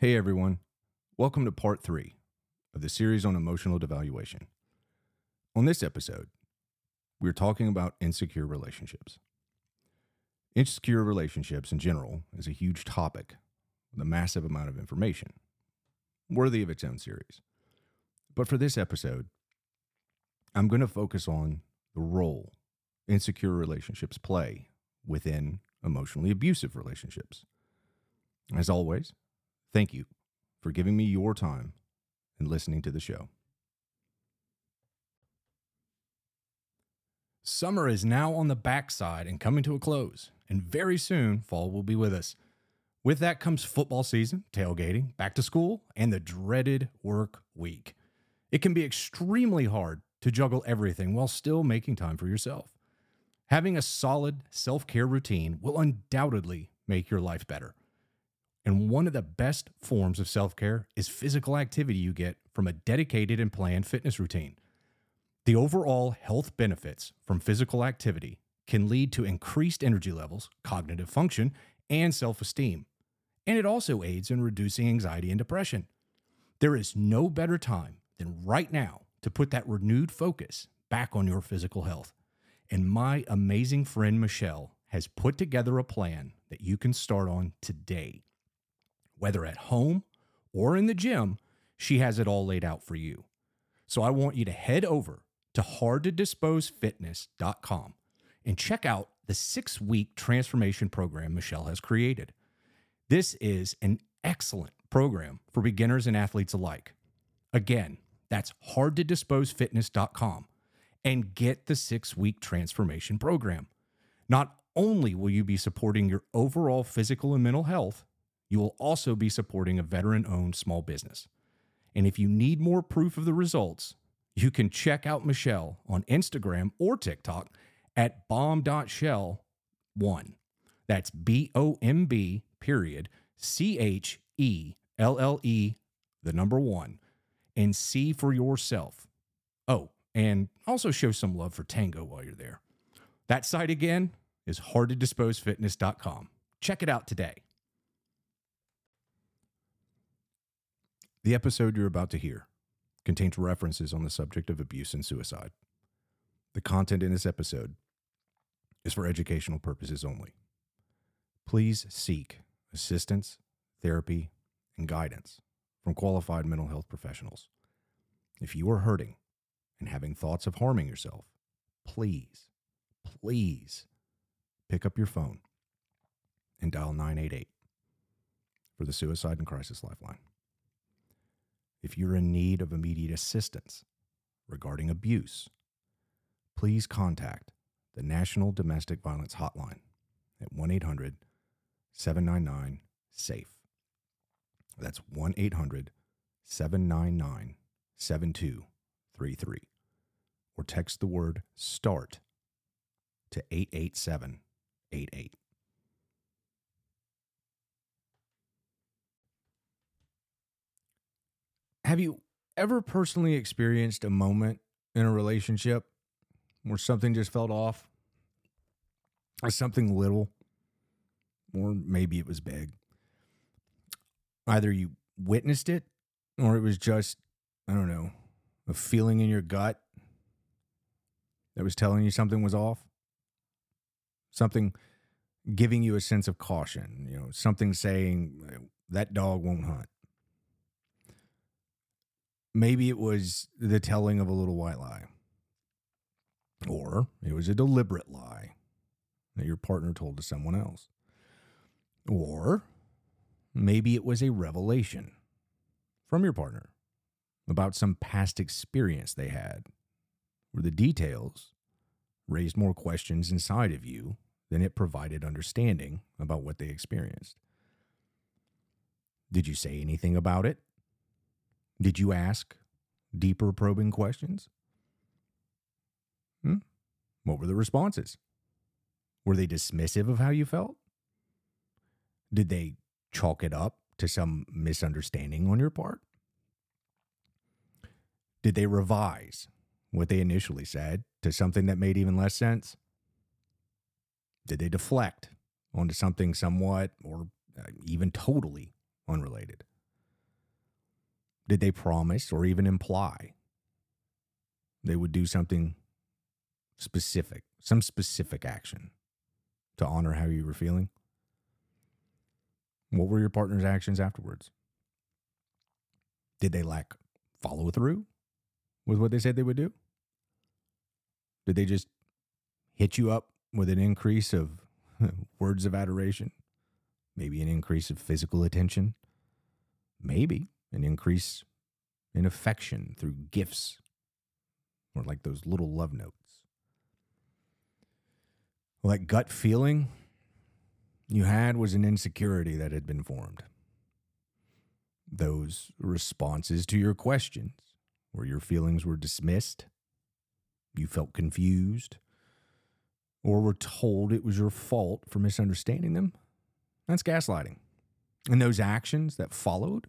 Hey everyone, welcome to part 3 of the series on emotional devaluation. On this episode, we're talking about insecure relationships. Insecure relationships in general is a huge topic with a massive amount of information, worthy of its own series. But for this episode, I'm going to focus on the role insecure relationships play within emotionally abusive relationships. As always, thank you for giving me your time and listening to the show. Summer is now on the backside and coming to a close, and very soon fall will be with us. With that comes football season, tailgating, back to school, and the dreaded work week. It can be extremely hard to juggle everything while still making time for yourself. Having a solid self-care routine will undoubtedly make your life better. And one of the best forms of self-care is physical activity you get from a dedicated and planned fitness routine. The overall health benefits from physical activity can lead to increased energy levels, cognitive function, and self-esteem. And it also aids in reducing anxiety and depression. There is no better time than right now to put that renewed focus back on your physical health. And my amazing friend Michelle has put together a plan that you can start on today. Whether at home or in the gym, she has it all laid out for you. So I want you to head over to hardtodisposefitness.com and check out the 6-week transformation program Michelle has created. This is an excellent program for beginners and athletes alike. Again, that's hardtodisposefitness.com and get the 6-week transformation program. Not only will you be supporting your overall physical and mental health, you will also be supporting a veteran-owned small business. And if you need more proof of the results, you can check out Michelle on Instagram or TikTok at bomb.shell1. That's B-O-M-B period C-H-E-L-L-E, the number 1, and see for yourself. Oh, and also show some love for tango while you're there. That site again is hardtodisposefitness.com. Check it out today. The episode you're about to hear contains references on the subject of abuse and suicide. The content in this episode is for educational purposes only. Please seek assistance, therapy, and guidance from qualified mental health professionals. If you are hurting and having thoughts of harming yourself, please pick up your phone and dial 988 for the Suicide and Crisis Lifeline. If you're in need of immediate assistance regarding abuse, please contact the National Domestic Violence Hotline at 1-800-799-SAFE. That's 1-800-799-7233. Or text the word START to 88788. Have you ever personally experienced a moment in a relationship where something just felt off? Or something little, or maybe it was big. Either you witnessed it, or it was just, I don't know, a feeling in your gut that was telling you something was off. Something giving you a sense of caution, something saying, that dog won't hunt. Maybe it was the telling of a little white lie, or it was a deliberate lie that your partner told to someone else, or maybe it was a revelation from your partner about some past experience they had, where the details raised more questions inside of you than it provided understanding about what they experienced. Did you say anything about it? Did you ask deeper probing questions? What were the responses? Were they dismissive of how you felt? Did they chalk it up to some misunderstanding on your part? Did they revise what they initially said to something that made even less sense? Did they deflect onto something somewhat or even totally unrelated? did they promise or even imply they would do something specific, some specific action to honor how you were feeling? What were your partner's actions afterwards? Did they lack follow through with what they said they would do? Did they just hit you up with an increase of words of adoration? Maybe an increase of physical attention? Maybe an increase in affection through gifts or like those little love notes? Well, that gut feeling you had was an insecurity that had been formed. Those responses to your questions where your feelings were dismissed, you felt confused, or were told it was your fault for misunderstanding them, that's gaslighting. And those actions that followed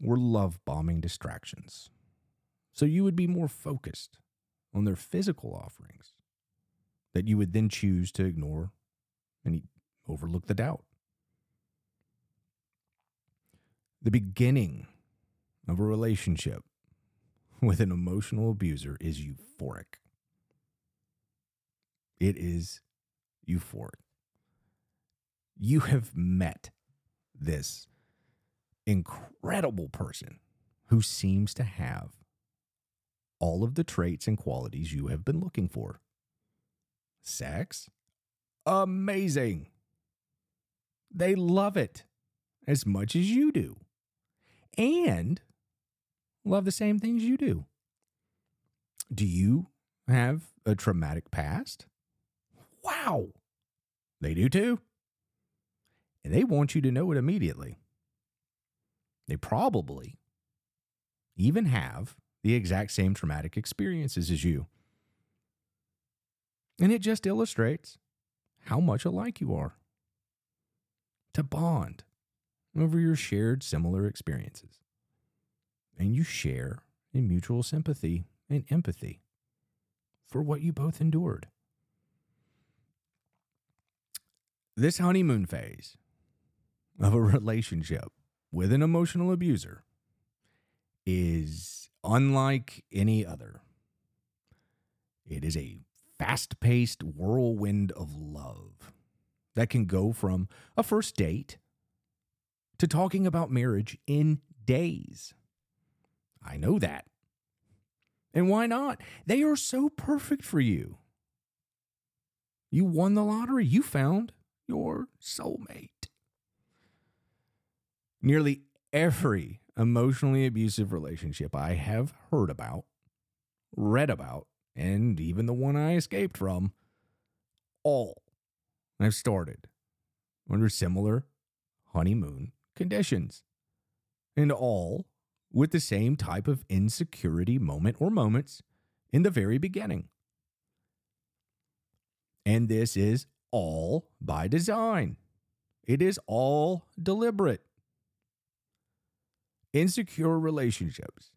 were love-bombing distractions. So you would be more focused on their physical offerings that you would then choose to ignore and overlook the doubt. The beginning of a relationship with an emotional abuser is euphoric. It is euphoric. You have met this incredible person who seems to have all of the traits and qualities you have been looking for. Sex? Amazing. They love it as much as you do. And love the same things you do. Do you have a traumatic past? Wow. They do too. And they want you to know it immediately. They probably even have the exact same traumatic experiences as you. And it just illustrates how much alike you are to bond over your shared similar experiences. And you share in mutual sympathy and empathy for what you both endured. This honeymoon phase of a relationship with an emotional abuser is unlike any other. It is a fast-paced whirlwind of love that can go from a first date to talking about marriage in days. I know that. And why not? They are so perfect for you. You won the lottery. You found your soulmate. Nearly every emotionally abusive relationship I have heard about, read about, and even the one I escaped from, all have started under similar honeymoon conditions, and all with the same type of insecurity moment or moments in the very beginning. And this is all by design. It is all deliberate. Insecure relationships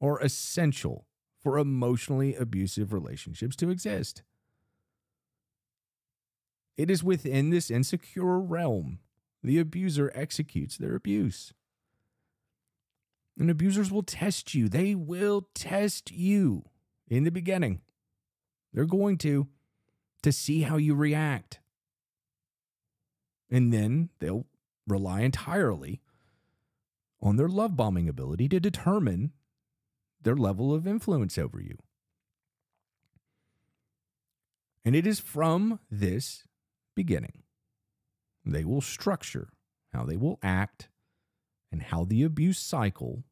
are essential for emotionally abusive relationships to exist. It is within this insecure realm the abuser executes their abuse. And abusers will test you. They will test you in the beginning. They're going to see how you react. And then they'll rely entirely on their love bombing ability to determine their level of influence over you. And it is from this beginning they will structure how they will act and how the abuse cycle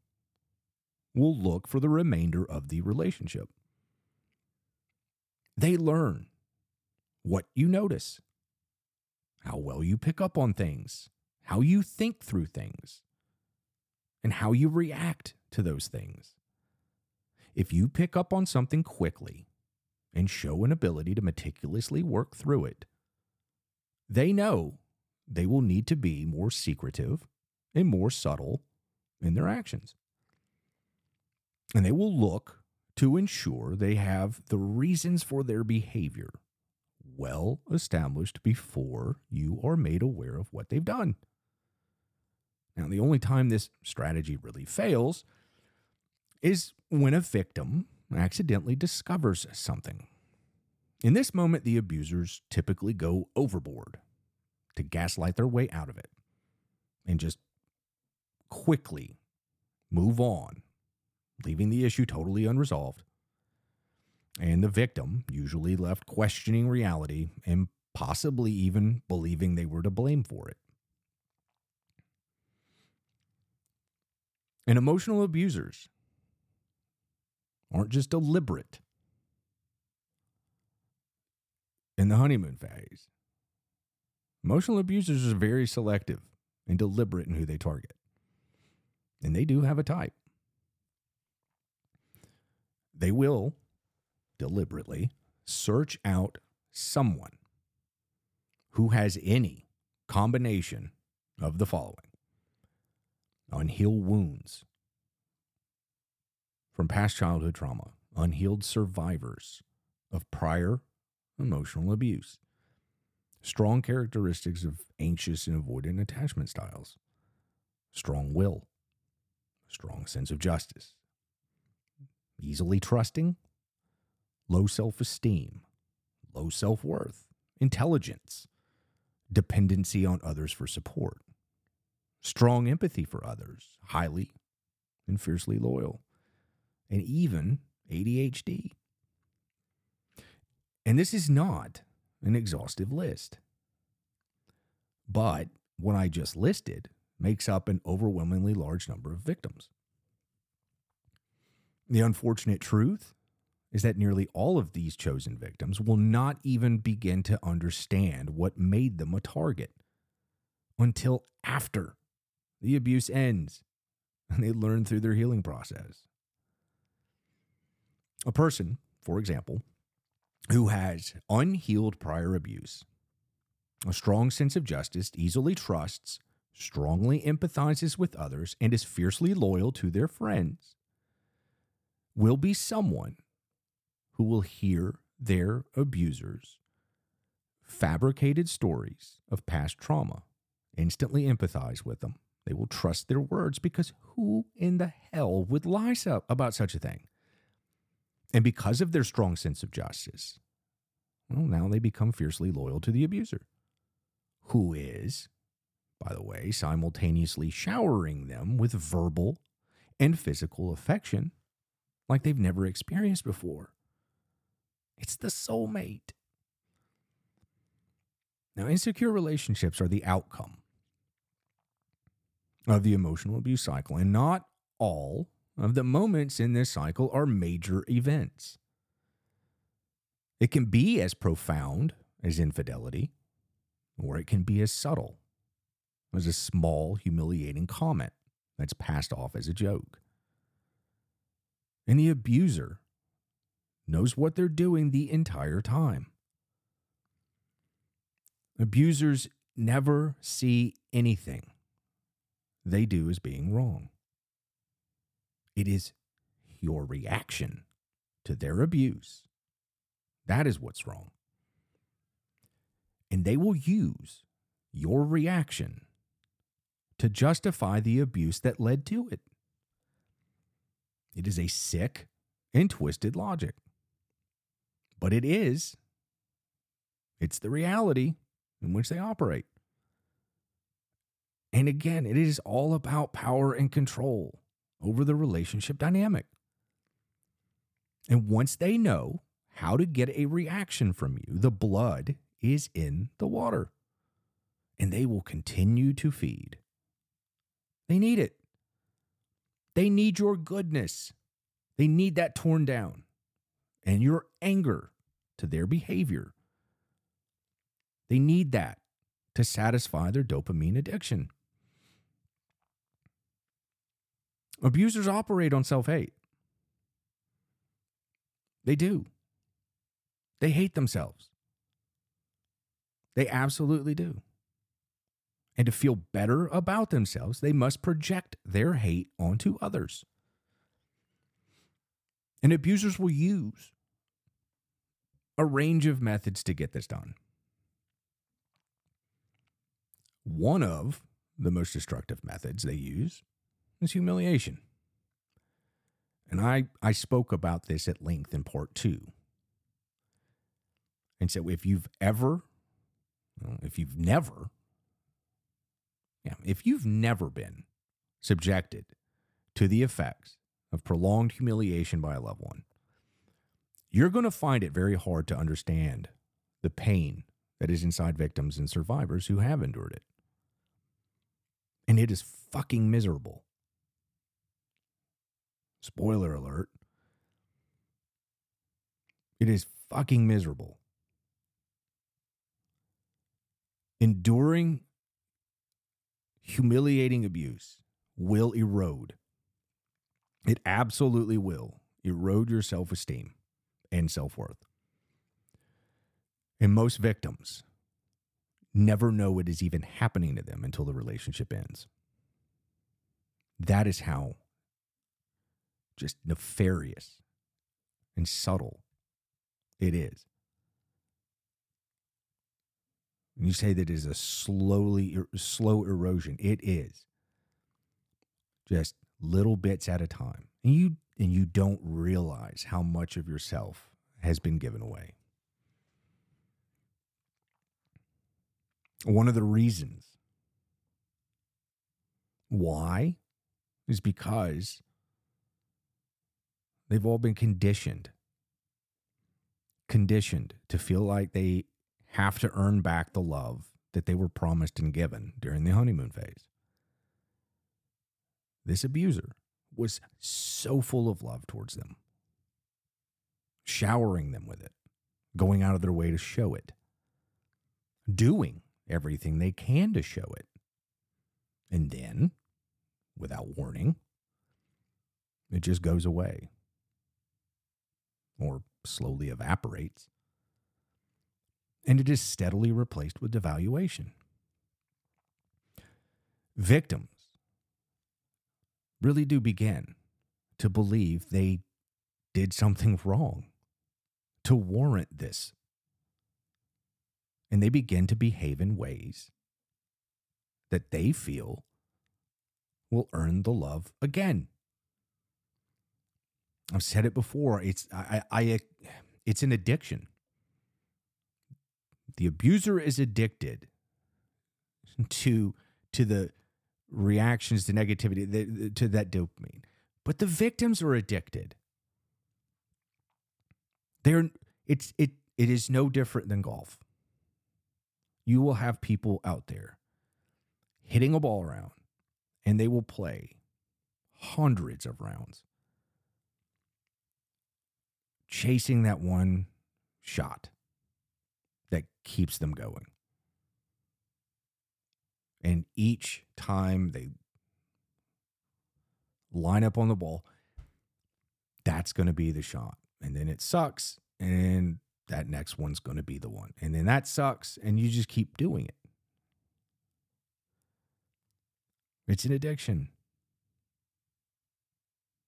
will look for the remainder of the relationship. They learn what you notice, how well you pick up on things, how you think through things, and how you react to those things. If you pick up on something quickly and show an ability to meticulously work through it, they know they will need to be more secretive and more subtle in their actions. And they will look to ensure they have the reasons for their behavior well established before you are made aware of what they've done. Now, the only time this strategy really fails is when a victim accidentally discovers something. In this moment, the abusers typically go overboard to gaslight their way out of it and just quickly move on, leaving the issue totally unresolved, and the victim usually left questioning reality and possibly even believing they were to blame for it. And emotional abusers aren't just deliberate in the honeymoon phase. Emotional abusers are very selective and deliberate in who they target. And they do have a type. They will deliberately search out someone who has any combination of the following: unhealed wounds from past childhood trauma, unhealed survivors of prior emotional abuse, strong characteristics of anxious and avoidant attachment styles, strong will, strong sense of justice, easily trusting, low self-esteem, low self-worth, intelligence, dependency on others for support, strong empathy for others, highly and fiercely loyal, and even ADHD. And this is not an exhaustive list, but what I just listed makes up an overwhelmingly large number of victims. The unfortunate truth is that nearly all of these chosen victims will not even begin to understand what made them a target until after the abuse ends and they learn through their healing process. A person, for example, who has unhealed prior abuse, a strong sense of justice, easily trusts, strongly empathizes with others, and is fiercely loyal to their friends, will be someone who will hear their abusers' fabricated stories of past trauma, instantly empathize with them. They will trust their words, because who in the hell would lie about such a thing? And because of their strong sense of justice, well, now they become fiercely loyal to the abuser, who is, by the way, simultaneously showering them with verbal and physical affection like they've never experienced before. It's the soulmate. Now, insecure relationships are the outcome of the emotional abuse cycle, and not all of the moments in this cycle are major events. It can be as profound as infidelity, or it can be as subtle as a small, humiliating comment that's passed off as a joke. And the abuser knows what they're doing the entire time. Abusers never see anything they do as being wrong. It is your reaction to their abuse. That is what's wrong. And they will use your reaction to justify the abuse that led to it. It is a sick and twisted logic. But it is. It's the reality in which they operate. And again, it is all about power and control over the relationship dynamic. And once they know how to get a reaction from you, the blood is in the water. And they will continue to feed. They need it. They need your goodness. They need that torn down and your anger to their behavior. They need that to satisfy their dopamine addiction. Abusers operate on self-hate. They do. They hate themselves. They absolutely do. And to feel better about themselves, they must project their hate onto others. And abusers will use a range of methods to get this done. One of the most destructive methods they use is humiliation. And I spoke about this at length in part 2. And so if you've never been subjected to the effects of prolonged humiliation by a loved one, you're going to find it very hard to understand the pain that is inside victims and survivors who have endured it. And it is fucking miserable. Spoiler alert. It is fucking miserable. Enduring humiliating abuse will erode. It absolutely will erode your self-esteem and self-worth. And most victims never know it is even happening to them until the relationship ends. That is how just nefarious and subtle it is. And you say that it is a slow erosion. It is. Just little bits at a time. And you don't realize how much of yourself has been given away. One of the reasons why is because they've all been conditioned to feel like they have to earn back the love that they were promised and given during the honeymoon phase. This abuser was so full of love towards them, showering them with it, going out of their way to show it, doing everything they can to show it. And then, without warning, it just goes away or slowly evaporates. And it is steadily replaced with devaluation. Victims really do begin to believe they did something wrong to warrant this. And they begin to behave in ways that they feel will earn the love again. I've said it before. It's an addiction. The abuser is addicted to the reactions to negativity, to that dopamine. But the victims are addicted. It is no different than golf. You will have people out there hitting a ball around, and they will play hundreds of rounds, chasing that one shot that keeps them going. And each time they line up on the ball, that's going to be the shot. And then it sucks, and that next one's going to be the one. And then that sucks, and you just keep doing it. It's an addiction.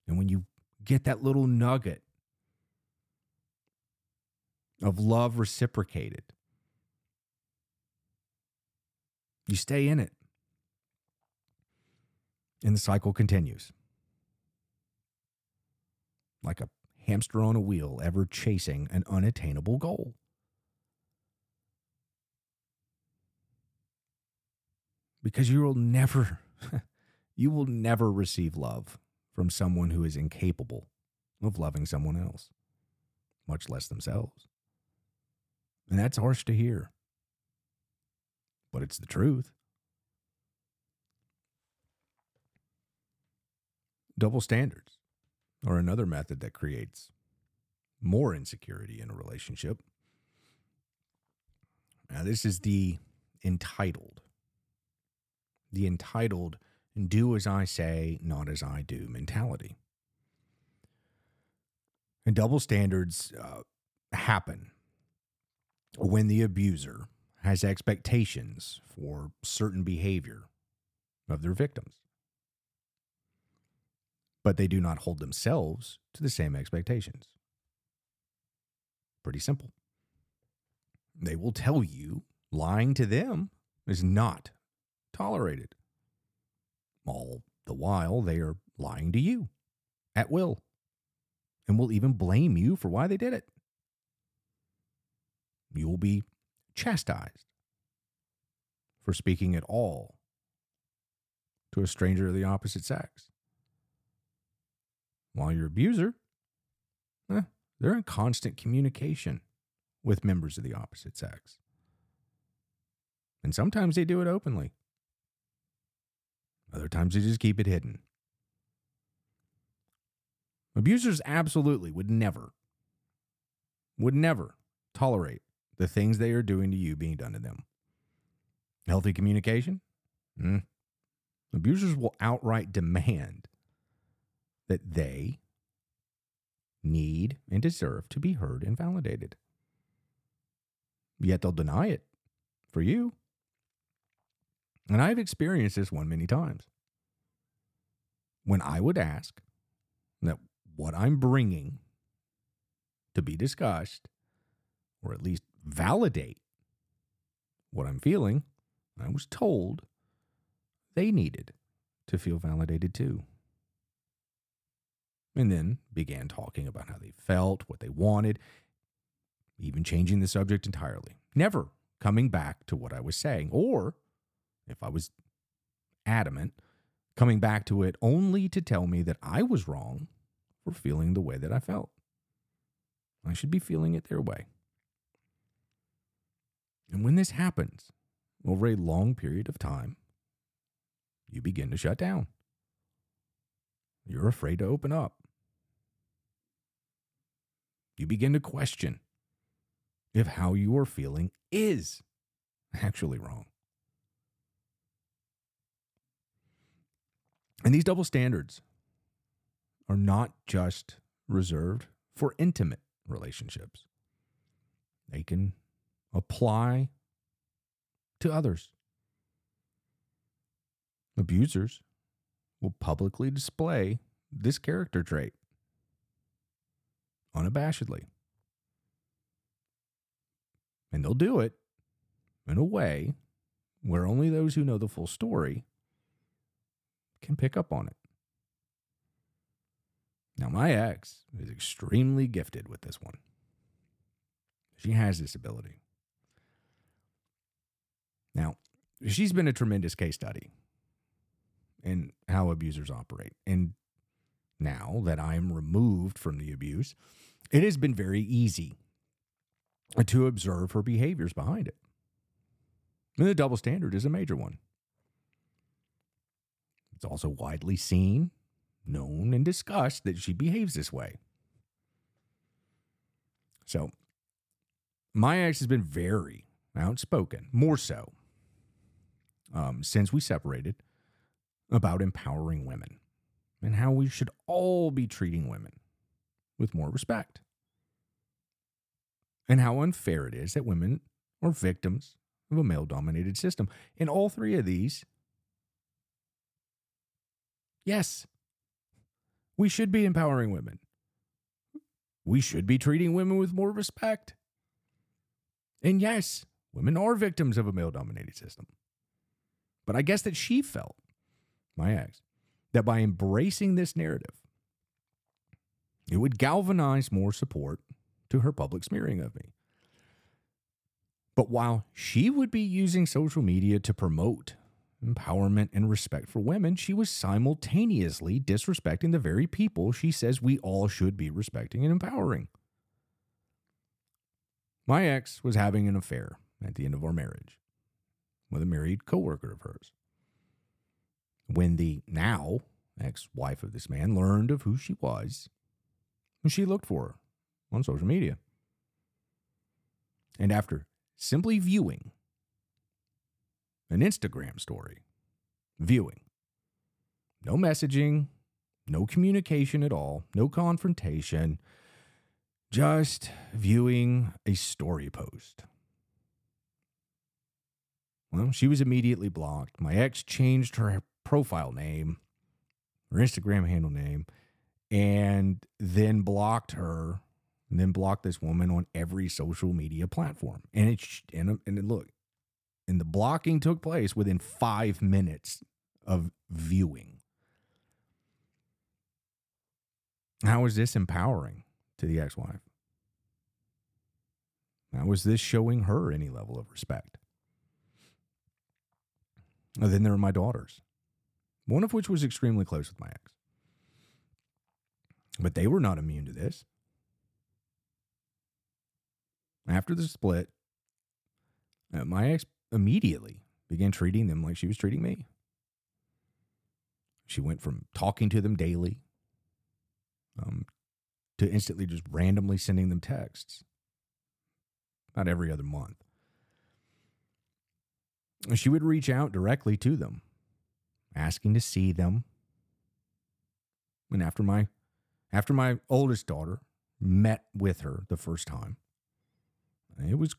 And when you get that little nugget of love reciprocated, you stay in it. And the cycle continues. Like a hamster on a wheel, ever chasing an unattainable goal. Because you will never receive love from someone who is incapable of loving someone else, much less themselves. And that's harsh to hear, but it's the truth. Double standards are another method that creates more insecurity in a relationship. Now, this is the entitled. The entitled, do as I say, not as I do mentality. And double standards happen when the abuser has expectations for certain behavior of their victims, but they do not hold themselves to the same expectations. Pretty simple. They will tell you lying to them is not tolerated All the while, they are lying to you at will and will even blame you for why they did it. You will be chastised for speaking at all to a stranger of the opposite sex. While your abuser, they're in constant communication with members of the opposite sex. And sometimes they do it openly. Other times they just keep it hidden. Abusers absolutely would never tolerate the things they are doing to you being done to them. Healthy communication? Abusers will outright demand that they need and deserve to be heard and validated. Yet they'll deny it for you. And I've experienced this one many times. When I would ask that what I'm bringing to be discussed, or at least validate what I'm feeling, I was told they needed to feel validated too. And then began talking about how they felt, what they wanted, even changing the subject entirely. Never coming back to what I was saying, or if I was adamant, coming back to it only to tell me that I was wrong for feeling the way that I felt. I should be feeling it their way. And when this happens over a long period of time, you begin to shut down. You're afraid to open up. You begin to question if how you are feeling is actually wrong. And these double standards are not just reserved for intimate relationships. They can apply to others. Abusers will publicly display this character trait unabashedly. And they'll do it in a way where only those who know the full story can pick up on it. Now, my ex is extremely gifted with this one. She has this ability. Now, she's been a tremendous case study in how abusers operate. And now that I'm removed from the abuse, it has been very easy to observe her behaviors behind it. And the double standard is a major one. It's also widely seen, known, and discussed that she behaves this way. So, my ex has been very outspoken, more so, since we separated, about empowering women and how we should all be treating women with more respect. And how unfair it is that women are victims of a male-dominated system. In all three of these, yes, we should be empowering women. We should be treating women with more respect. And yes, women are victims of a male-dominated system. But I guess that she felt, my ex, that by embracing this narrative, it would galvanize more support to her public smearing of me. But while she would be using social media to promote empowerment and respect for women, she was simultaneously disrespecting the very people she says we all should be respecting and empowering. My ex was having an affair at the end of our marriage with a married coworker of hers. When the now ex-wife of this man learned of who she was, she looked for her on social media. And after simply viewing an Instagram story, no messaging, no communication at all, no confrontation, just viewing a story post. Well, she was immediately blocked. My ex changed her profile name, her Instagram handle name, and then blocked her, and then blocked this woman on every social media platform. And look, and the blocking took place within 5 minutes of viewing. How is this empowering to the ex-wife? How is this showing her any level of respect? And then there are my daughters, one of which was extremely close with my ex. But they were not immune to this. After the split, my ex immediately began treating them like she was treating me. She went from talking to them daily to instantly just randomly sending them texts about every other month. She would reach out directly to them, asking to see them. And after my oldest daughter met with her the first time, it was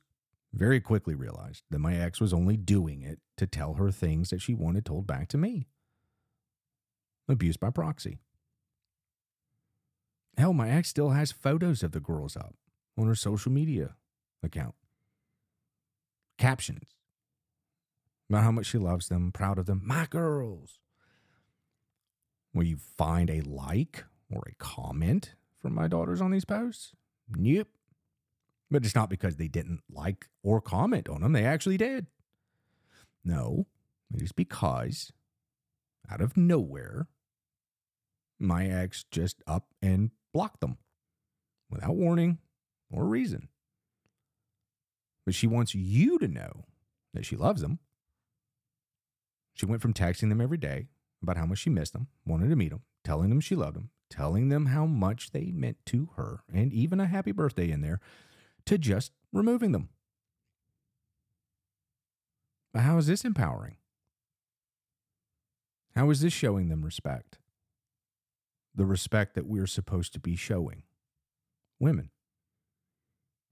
very quickly realized that my ex was only doing it to tell her things that she wanted told back to me. Abuse by proxy. Hell, my ex still has photos of the girls up on her social media account. Captions about how much she loves them, proud of them. My girls. Will you find a like or a comment from my daughters on these posts? Nope. But it's not because they didn't like or comment on them. They actually did. No, it is because out of nowhere, my ex just up and blocked them without warning or reason. But she wants you to know that she loves them. She went from texting them every day about how much she missed them, wanted to meet them, telling them she loved them, telling them how much they meant to her, and even a happy birthday in there, to just removing them. But how is this empowering? How is this showing them respect? The respect that we're supposed to be showing women.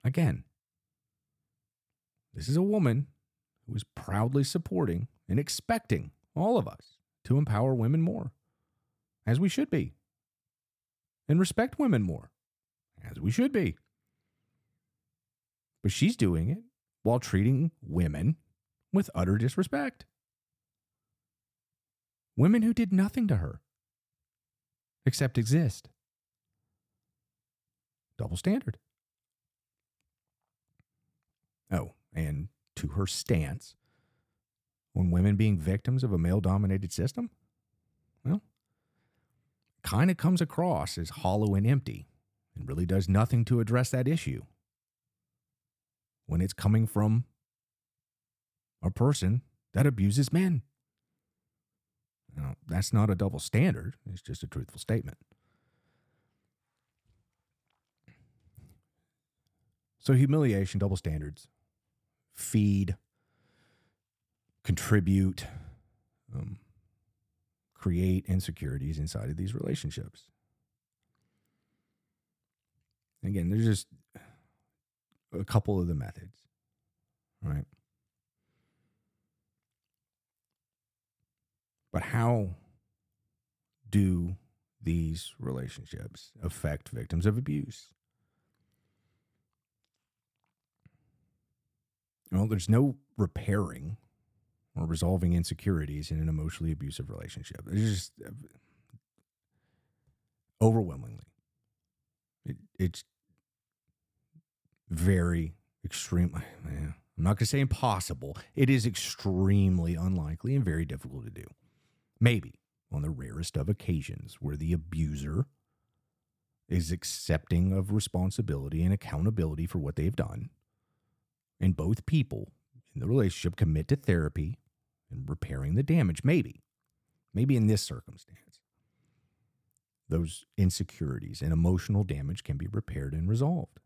Again, this is a woman who is proudly supporting and expecting all of us to empower women more, as we should be, and respect women more, as we should be. But she's doing it while treating women with utter disrespect. Women who did nothing to her except exist. Double standard. Oh, and to her stance on women being victims of a male-dominated system? Well, kind of comes across as hollow and empty and really does nothing to address that issue when it's coming from a person that abuses men. Now, that's not a double standard. It's just a truthful statement. So humiliation, double standards, feed, contribute, create insecurities inside of these relationships. Again, there's just a couple of the methods, right? But how do these relationships affect victims of abuse? Well, there's no repairing or resolving insecurities in an emotionally abusive relationship. It's just overwhelmingly. It's very extremely, I'm not going to say impossible. It is extremely unlikely and very difficult to do. Maybe on the rarest of occasions where the abuser is accepting of responsibility and accountability for what they've done, and both people in the relationship commit to therapy and repairing the damage. Maybe in this circumstance, those insecurities and emotional damage can be repaired and resolved.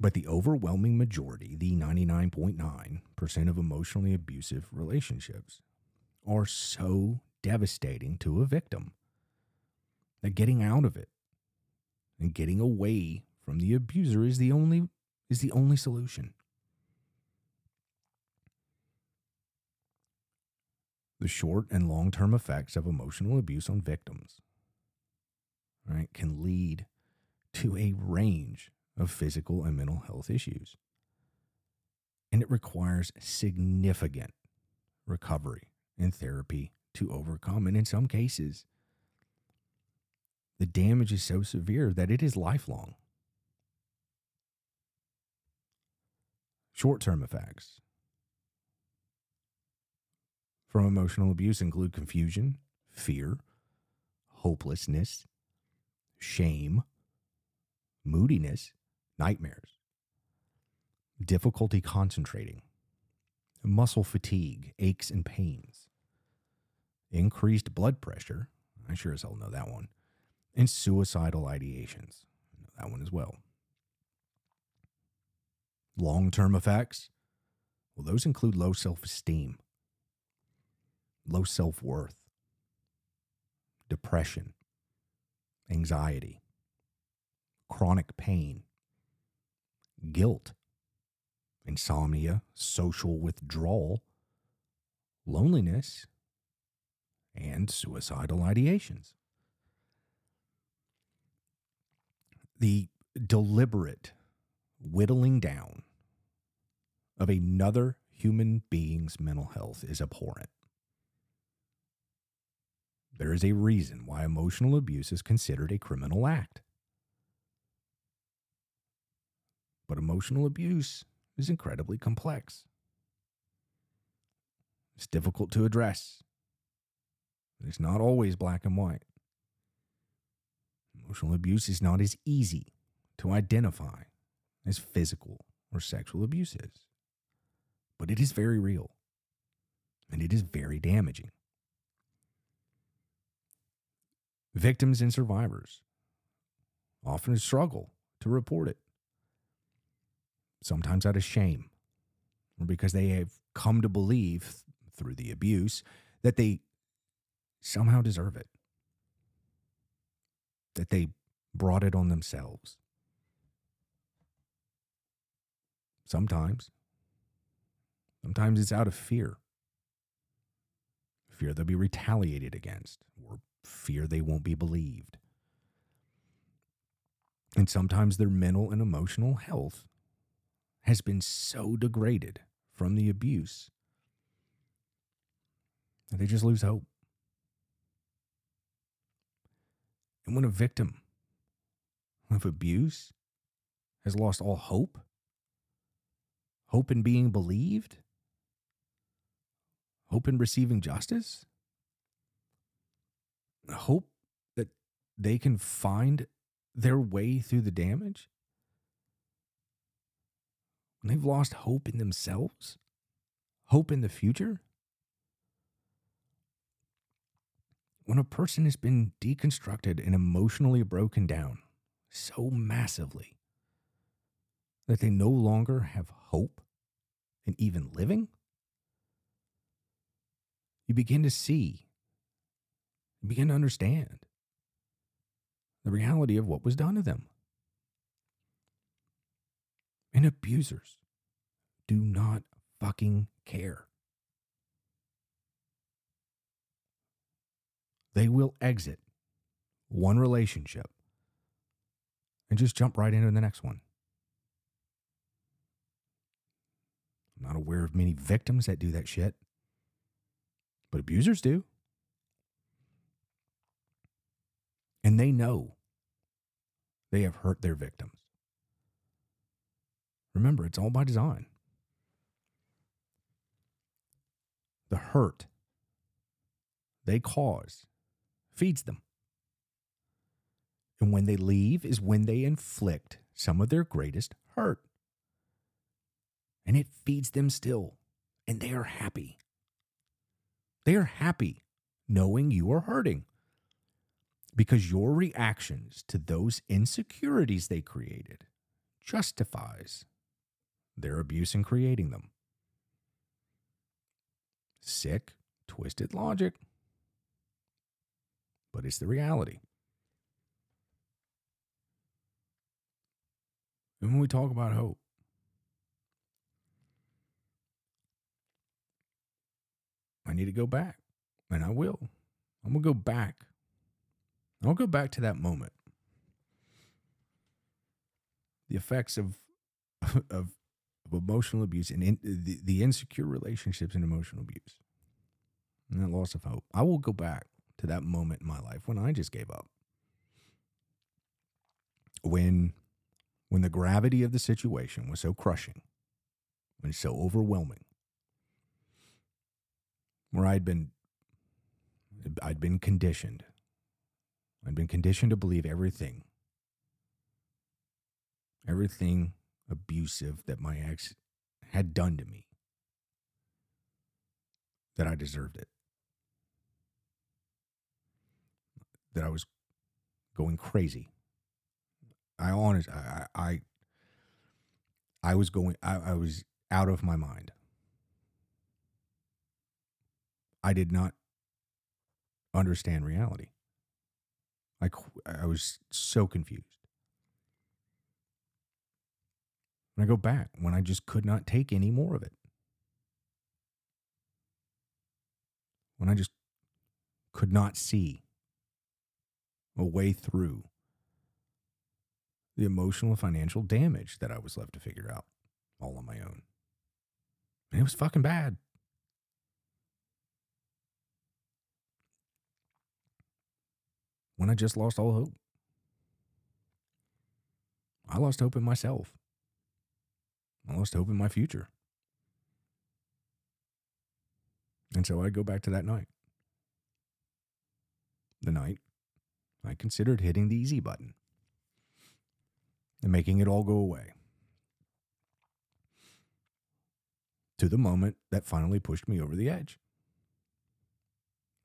But the overwhelming majority, the 99.9% of emotionally abusive relationships, are so devastating to a victim that getting out of it and getting away from the abuser is the only solution. The short and long-term effects of emotional abuse on victims, right, can lead to a range of physical and mental health issues. And it requires significant recovery and therapy to overcome. And in some cases, the damage is so severe that it is lifelong. Short-term effects from emotional abuse include confusion, fear, hopelessness, shame, moodiness, nightmares, difficulty concentrating, muscle fatigue, aches and pains, increased blood pressure, I sure as hell know that one, and suicidal ideations, I know that one as well. Long-term effects, well, those include low self-esteem, low self-worth, depression, anxiety, chronic pain, guilt, insomnia, social withdrawal, loneliness, and suicidal ideations. The deliberate whittling down of another human being's mental health is abhorrent. There is a reason why emotional abuse is considered a criminal act. But emotional abuse is incredibly complex. It's difficult to address. It's not always black and white. Emotional abuse is not as easy to identify as physical or sexual abuse is. But it is very real, and it is very damaging. Victims and survivors often struggle to report it, sometimes out of shame, or because they have come to believe through the abuse that they somehow deserve it, that they brought it on themselves. Sometimes it's out of fear they'll be retaliated against, or fear they won't be believed. And sometimes their mental and emotional health has been so degraded from the abuse that they just lose hope. And when a victim of abuse has lost all hope in being believed, hope in receiving justice, hope that they can find their way through the damage, when they've lost hope in themselves, hope in the future, when a person has been deconstructed and emotionally broken down so massively that they no longer have hope in even living, you begin to see, you begin to understand the reality of what was done to them. And abusers do not fucking care. They will exit one relationship and just jump right into the next one. I'm not aware of many victims that do that shit, but abusers do. And they know they have hurt their victims. Remember, it's all by design. The hurt they cause feeds them. And when they leave is when they inflict some of their greatest hurt. And it feeds them still. And they are happy. They are happy knowing you are hurting, because your reactions to those insecurities they created justifies their abuse in creating them. Sick, twisted logic. But it's the reality. And when we talk about hope, I need to go back. And I will. I'm going to go back. I'll go back to that moment. The effects of emotional abuse and the insecure relationships and emotional abuse. and that loss of hope. I will go back to that moment in my life when I just gave up. When the gravity of the situation was so crushing and so overwhelming, where I'd been conditioned. I'd been conditioned to believe everything abusive that my ex had done to me, that I deserved it, that I was going crazy. I was out of my mind. I did not understand reality. I was so confused. And I go back when I just could not take any more of it. When I just could not see a way through the emotional and financial damage that I was left to figure out all on my own. And it was fucking bad. When I just lost all hope. I lost hope in myself. I lost hope in my future. And so I go back to that night. The night I considered hitting the easy button and making it all go away. To the moment that finally pushed me over the edge.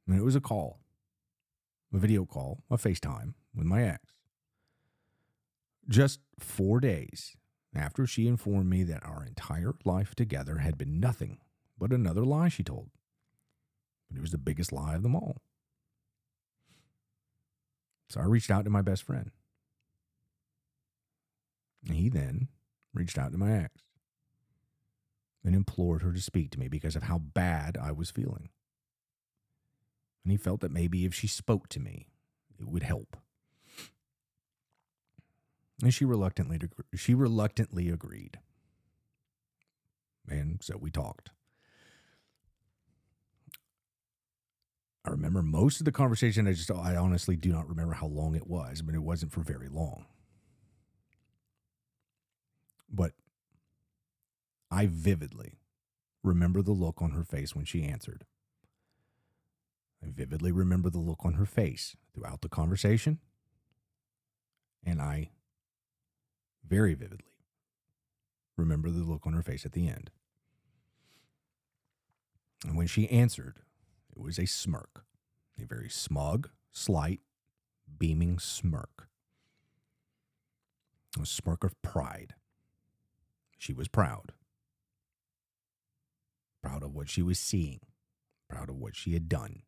And it was a call. A video call, a FaceTime with my ex. Just 4 days after she informed me that our entire life together had been nothing but another lie she told. But it was the biggest lie of them all. So I reached out to my best friend. He then reached out to my ex and implored her to speak to me because of how bad I was feeling. And he felt that maybe if she spoke to me, it would help. And she reluctantly agreed. And so we talked. I remember most of the conversation. I honestly do not remember how long it was, but it wasn't for very long. But I vividly remember the look on her face when she answered. I vividly remember the look on her face throughout the conversation. And I very vividly remember the look on her face at the end. And when she answered, it was a smirk, a very smug, slight, beaming smirk. A smirk of pride. She was proud. Proud of what she was seeing. Proud of what she had done.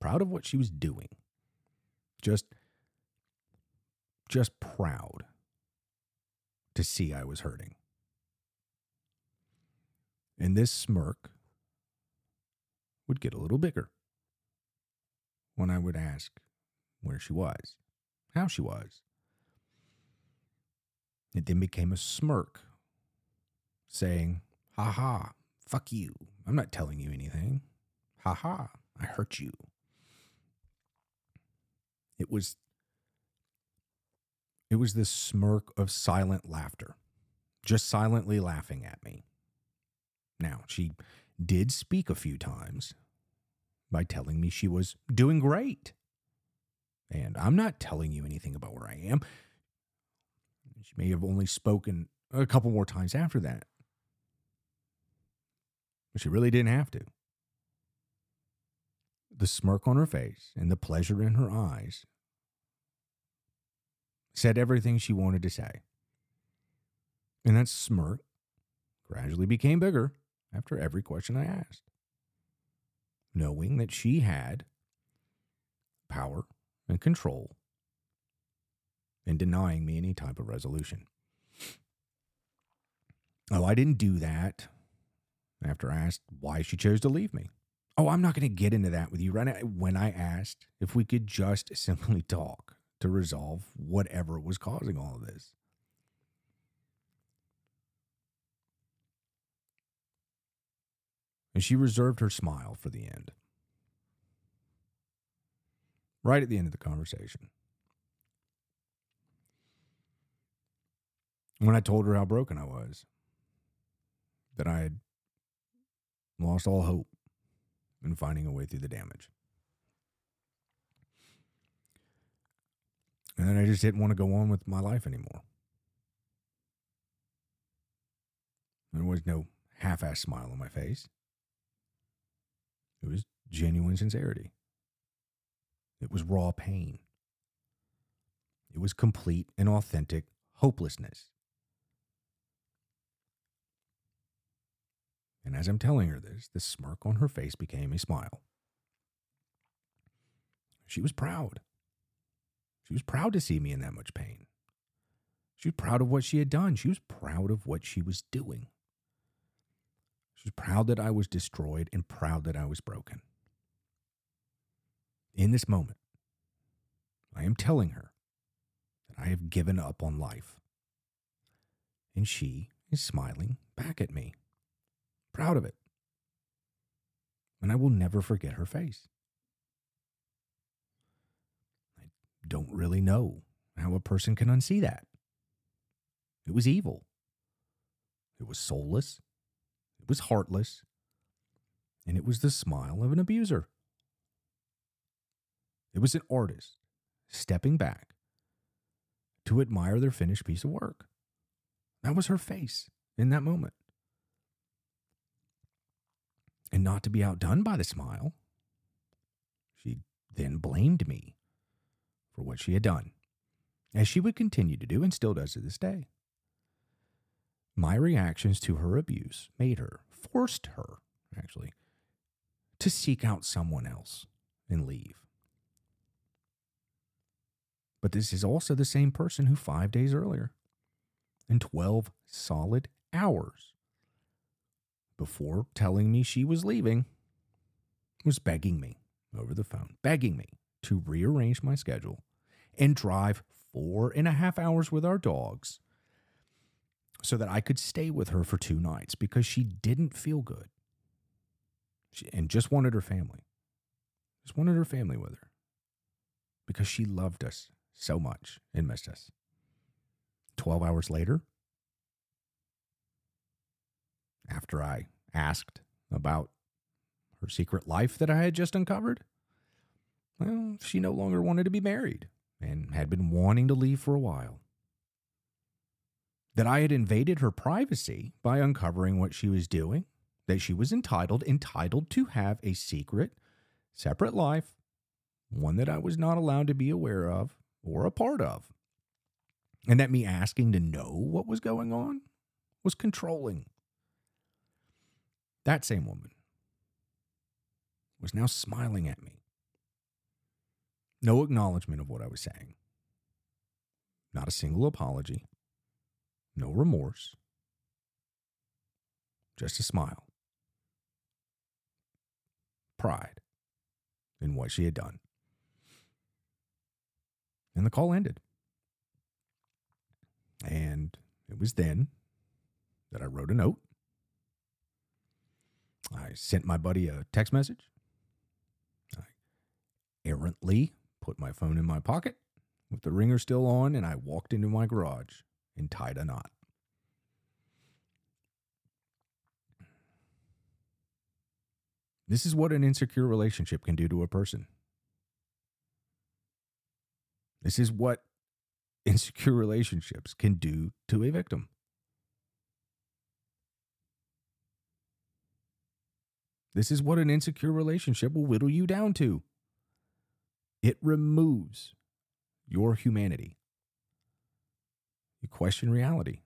Proud of what she was doing. Just proud to see I was hurting. And this smirk would get a little bigger when I would ask where she was, how she was. It then became a smirk saying, ha ha, fuck you. I'm not telling you anything. Ha ha, I hurt you. It was this smirk of silent laughter, just silently laughing at me. Now, she did speak a few times by telling me she was doing great. And I'm not telling you anything about where I am. She may have only spoken a couple more times after that. But she really didn't have to. The smirk on her face and the pleasure in her eyes said everything she wanted to say. And that smirk gradually became bigger after every question I asked, knowing that she had power and control in denying me any type of resolution. Oh, I didn't do that after I asked why she chose to leave me. Oh, I'm not going to get into that with you right now. When I asked if we could just simply talk to resolve whatever was causing all of this. And she reserved her smile for the end. right at the end of the conversation. When I told her how broken I was, that I had lost all hope in finding a way through the damage. And then I just didn't want to go on with my life anymore. There was no half-assed smile on my face. It was genuine sincerity. It was raw pain. It was complete and authentic hopelessness. And as I'm telling her this, the smirk on her face became a smile. She was proud. She was proud to see me in that much pain. She was proud of what she had done. She was proud of what she was doing. She was proud that I was destroyed and proud that I was broken. In this moment, I am telling her that I have given up on life. And she is smiling back at me. Proud of it. And I will never forget her face. I don't really know how a person can unsee that. It was evil. It was soulless. It was heartless. And it was the smile of an abuser. It was an artist stepping back to admire their finished piece of work. That was her face in that moment. And not to be outdone by the smile, she then blamed me for what she had done, as she would continue to do and still does to this day. My reactions to her abuse made her, forced her, actually, to seek out someone else and leave. But this is also the same person who 5 days earlier, in 12 solid hours, before telling me she was leaving, was begging me over the phone, begging me to rearrange my schedule and drive 4.5 hours with our dogs so that I could stay with her for 2 nights because she didn't feel good. And just wanted her family. Just wanted her family with her because she loved us so much and missed us. 12 hours later, after I asked about her secret life that I had just uncovered, well, she no longer wanted to be married and had been wanting to leave for a while. That I had invaded her privacy by uncovering what she was doing, that she was entitled to have a secret, separate life, one that I was not allowed to be aware of or a part of, and that me asking to know what was going on was controlling. That same woman was now smiling at me. No acknowledgement of what I was saying. Not a single apology. No remorse. Just a smile. Pride in what she had done. And the call ended. And it was then that I wrote a note. I sent my buddy a text message. I errantly put my phone in my pocket with the ringer still on, and I walked into my garage and tied a knot. This is what an insecure relationship can do to a person. This is what insecure relationships can do to a victim. This is what an insecure relationship will whittle you down to. It removes your humanity. You question reality.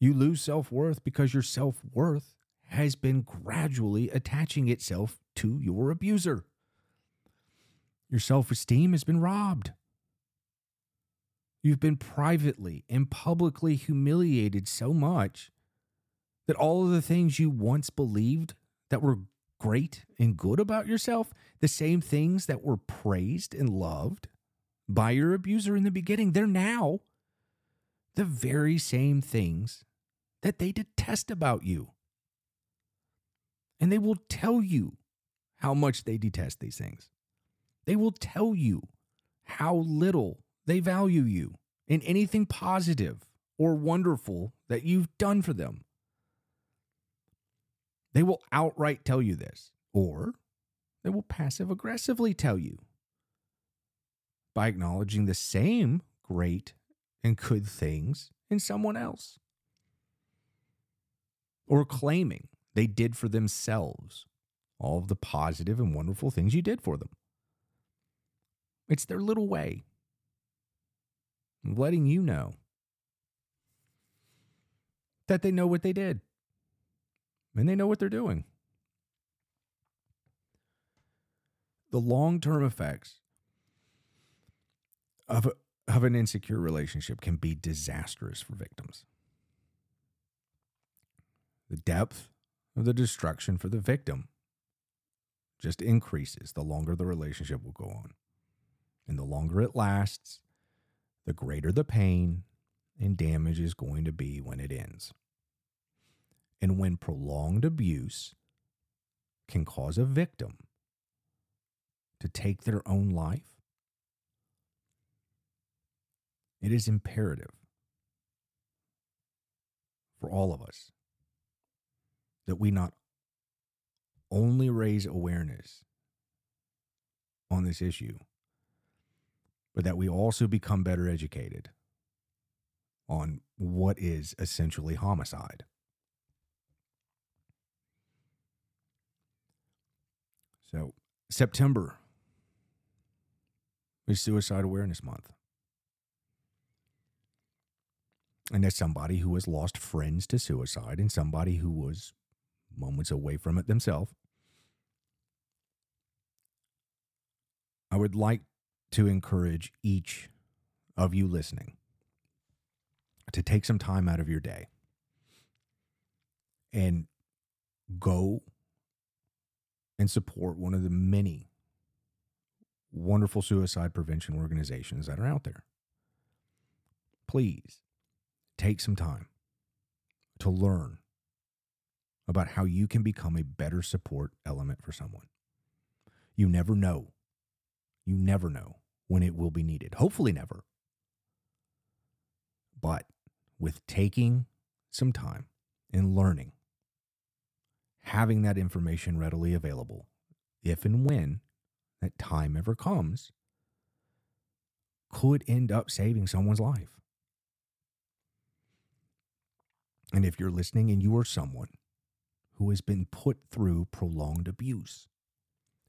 You lose self-worth because your self-worth has been gradually attaching itself to your abuser. Your self-esteem has been robbed. You've been privately and publicly humiliated so much that all of the things you once believed that were great and good about yourself, the same things that were praised and loved by your abuser in the beginning, they're now the very same things that they detest about you. And they will tell you how much they detest these things. They will tell you how little they value you in anything positive or wonderful that you've done for them. They will outright tell you this, or they will passive-aggressively tell you by acknowledging the same great and good things in someone else, or claiming they did for themselves all of the positive and wonderful things you did for them. It's their little way of letting you know that they know what they did and they know what they're doing. The long-term effects of an insecure relationship can be disastrous for victims. The depth of the destruction for the victim just increases the longer the relationship will go on. And the longer it lasts, the greater the pain and damage is going to be when it ends. And when prolonged abuse can cause a victim to take their own life, it is imperative for all of us that we not only raise awareness on this issue, but that we also become better educated on what is essentially homicide. So September is Suicide Awareness Month. And as somebody who has lost friends to suicide and somebody who was moments away from it themselves, I would like to encourage each of you listening to take some time out of your day and go and support one of the many wonderful suicide prevention organizations that are out there. Please take some time to learn about how you can become a better support element for someone. You never know. You never know when it will be needed. Hopefully never. But with taking some time and learning, having that information readily available, if and when that time ever comes, could end up saving someone's life. And if you're listening and you are someone who has been put through prolonged abuse,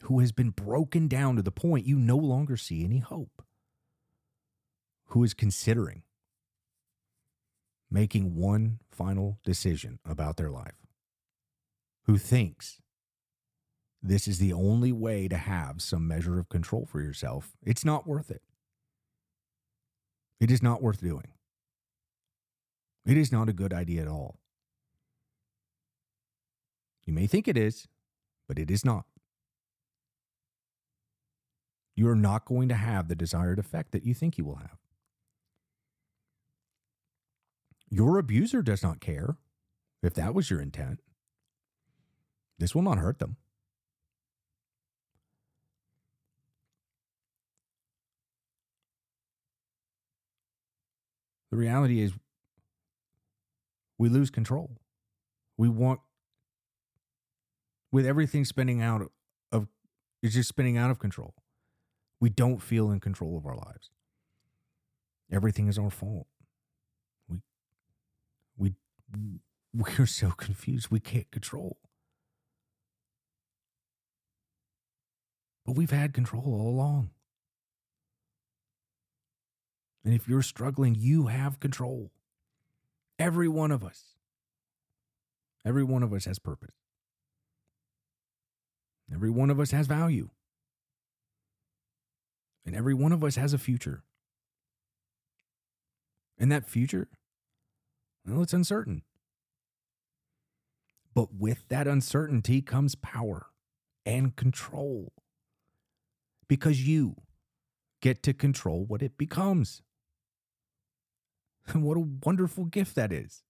who has been broken down to the point you no longer see any hope, who is considering making one final decision about their life, who thinks this is the only way to have some measure of control for yourself, it's not worth it. It is not worth doing. It is not a good idea at all. You may think it is, but it is not. You are not going to have the desired effect that you think you will have. Your abuser does not care if that was your intent. This will not hurt them. The reality is we lose control. We want, with everything spinning out of control. We don't feel in control of our lives. Everything is our fault. We're so confused. We can't control. But we've had control all along. And if you're struggling, you have control. Every one of us. Every one of us has purpose. Every one of us has value. And every one of us has a future. And that future, well, it's uncertain. But with that uncertainty comes power and control. Because you get to control what it becomes. And what a wonderful gift that is.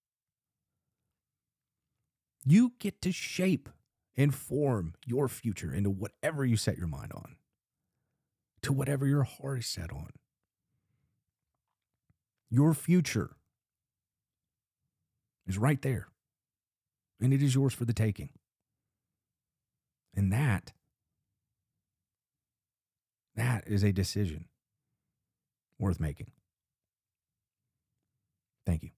You get to shape and form your future into whatever you set your mind on. to whatever your heart is set on. Your future is right there, and it is yours for the taking. And that is a decision worth making. Thank you.